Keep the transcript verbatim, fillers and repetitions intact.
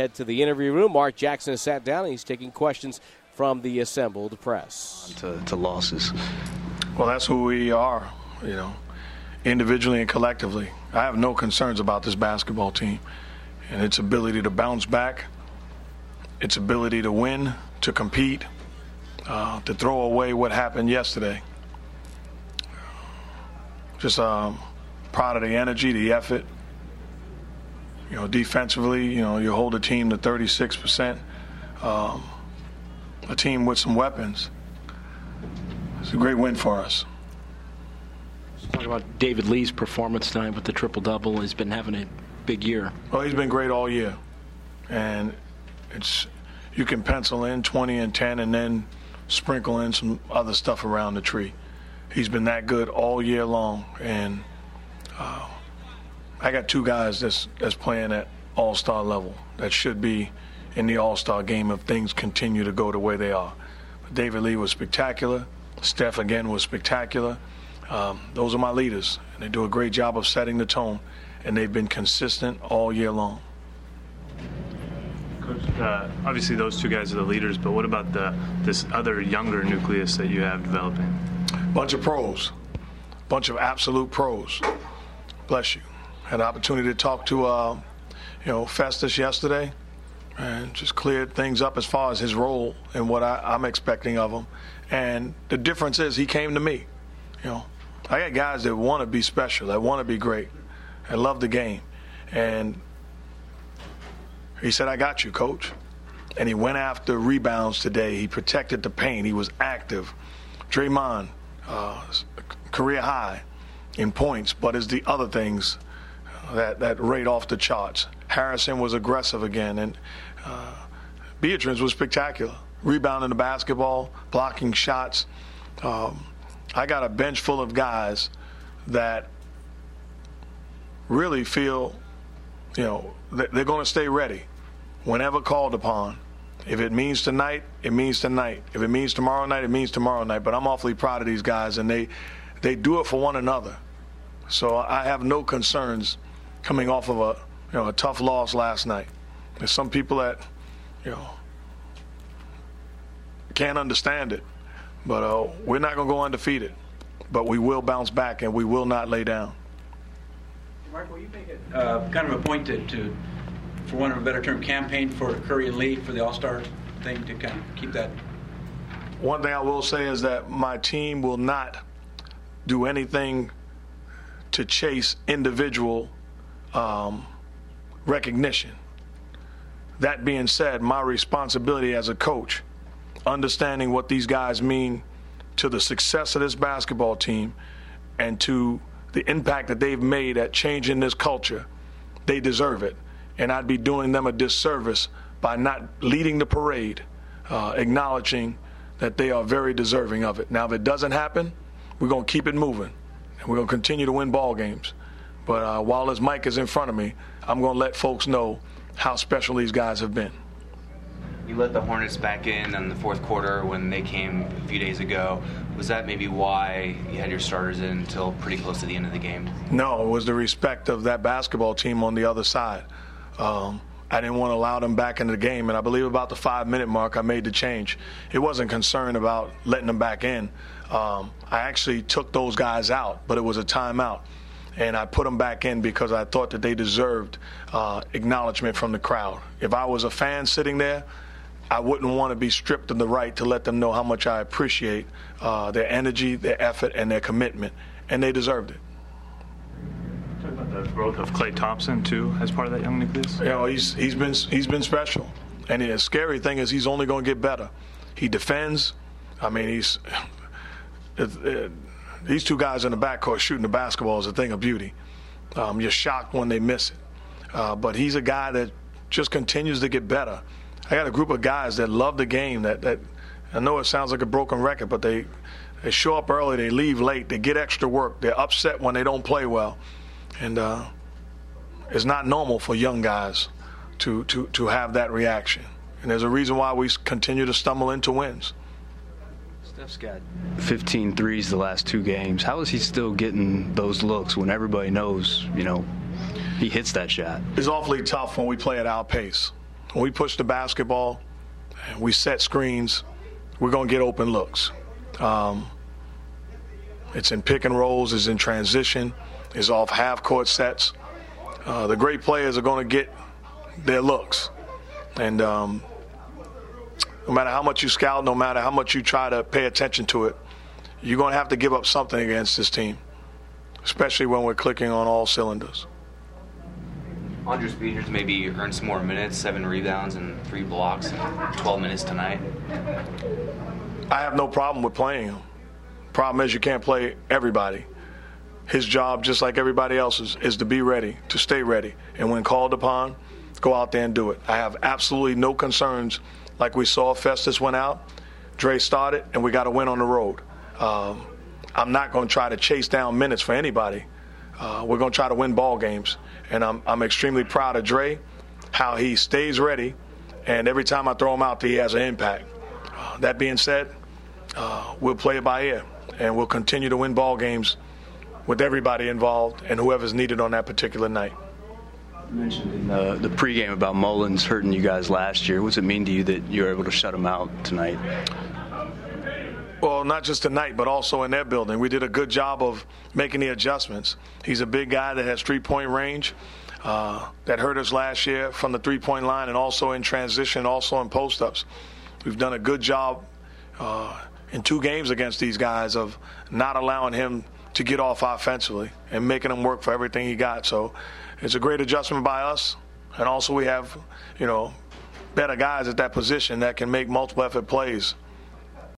head to the interview room. Mark Jackson has sat down, and he's taking questions from the assembled press. To, to losses. Well, that's who we are, you know, individually and collectively. I have no concerns about this basketball team and its ability to bounce back, its ability to win, to compete, uh, to throw away what happened yesterday. Just um, proud of the energy, the effort. You know, defensively, you know, you hold a team to thirty-six percent, um, a team with some weapons. It's a great win for us. Let's talk about David Lee's performance tonight with the triple-double. He's been having a big year. Well, he's been great all year. And it's you can pencil in twenty and ten and then sprinkle in some other stuff around the tree. He's been that good all year long. And uh, I got two guys that's, that's playing at all-star level that should be in the all-star game if things continue to go the way they are. But David Lee was spectacular. Steph, again, was spectacular. Um, those are my leaders, and they do a great job of setting the tone, and they've been consistent all year long. Coach, uh, obviously those two guys are the leaders, but what about the this other younger nucleus that you have developing? Bunch of pros, bunch of absolute pros. Bless you. Had an opportunity to talk to, uh, you know, Festus yesterday, and just cleared things up as far as his role and what I, I'm expecting of him. And the difference is he came to me. You know, I got guys that want to be special, that want to be great, that love the game. And he said, I got you, coach. And he went after rebounds today. He protected the paint. He was active. Draymond, uh, career high in points, but it's the other things that, that rate off the charts. Harrison was aggressive again, and uh, Beatrice was spectacular. Rebounding the basketball, blocking shots. Um, I got a bench full of guys that really feel, you know, they're going to stay ready whenever called upon. If it means tonight, it means tonight. If it means tomorrow night, it means tomorrow night. But I'm awfully proud of these guys, and they, they do it for one another. So I have no concerns coming off of a, you know, a tough loss last night. There's some people that, you know, can't understand it. But uh, we're not going to go undefeated. But we will bounce back, and we will not lay down. Mark, will you make it uh, kind of a point to, to, for want of a better term, campaign for Curry and Lee for the All-Star thing to kind of keep that? One thing I will say is that my team will not do anything to chase individual um, recognition. That being said, my responsibility as a coach, understanding what these guys mean to the success of this basketball team and to the impact that they've made at changing this culture, they deserve it. And I'd be doing them a disservice by not leading the parade, uh, acknowledging that they are very deserving of it. Now, if it doesn't happen, we're going to keep it moving, and we're going to continue to win ball games. But uh, while this mic is in front of me, I'm going to let folks know how special these guys have been. You let the Hornets back in in the fourth quarter when they came a few days ago. Was that maybe why you had your starters in until pretty close to the end of the game? No, it was the respect of that basketball team on the other side. Um, I didn't want to allow them back into the game, and I believe about the five-minute mark I made the change. It wasn't concerned about letting them back in. Um, I actually took those guys out, but it was a timeout, and I put them back in because I thought that they deserved uh, acknowledgement from the crowd. If I was a fan sitting there, I wouldn't want to be stripped of the right to let them know how much I appreciate uh, their energy, their effort, and their commitment, and they deserved it. Talk about the growth of Klay Thompson too, as part of that young nucleus. You know, he's he's been he's been special, and the scary thing is he's only going to get better. He defends. I mean, he's it, it, these two guys in the backcourt shooting the basketball is a thing of beauty. Um, you're shocked when they miss it, uh, but he's a guy that just continues to get better. I got a group of guys that love the game that, that I know it sounds like a broken record, but they, they show up early, they leave late, they get extra work, they're upset when they don't play well. And uh, it's not normal for young guys to, to, to have that reaction. And there's a reason why we continue to stumble into wins. Steph's got fifteen threes the last two games. How is he still getting those looks when everybody knows, you know, he hits that shot? It's awfully tough when we play at our pace. When we push the basketball, we set screens, we're going to get open looks. Um, it's in pick and rolls, it's in transition, it's off half-court sets. Uh, the great players are going to get their looks. And um, no matter how much you scout, no matter how much you try to pay attention to it, you're going to have to give up something against this team, especially when we're clicking on all cylinders. Andre Spieders maybe earned some more minutes, seven rebounds and three blocks in twelve minutes tonight. I have no problem with playing him. Problem is you can't play everybody. His job, just like everybody else's, is to be ready, to stay ready. And when called upon, go out there and do it. I have absolutely no concerns. Like we saw, Festus went out, Dre started, and we got a win on the road. Um, I'm not going to try to chase down minutes for anybody. Uh, we're going to try to win ball games. And I'm, I'm extremely proud of Dre, how he stays ready, and every time I throw him out there, he has an impact. Uh, that being said, uh, we'll play it by ear, and we'll continue to win ball games with everybody involved and whoever's needed on that particular night. You mentioned in the, the pregame about Mullins hurting you guys last year. What does it mean to you that you were able to shut him out tonight? Well, not just tonight, but also in that building. We did a good job of making the adjustments. He's a big guy that has three-point range. Uh, that hurt us last year from the three-point line and also in transition, also in post-ups. We've done a good job uh, in two games against these guys of not allowing him to get off offensively and making him work for everything he got. So it's a great adjustment by us. And also we have, you know, better guys at that position that can make multiple effort plays.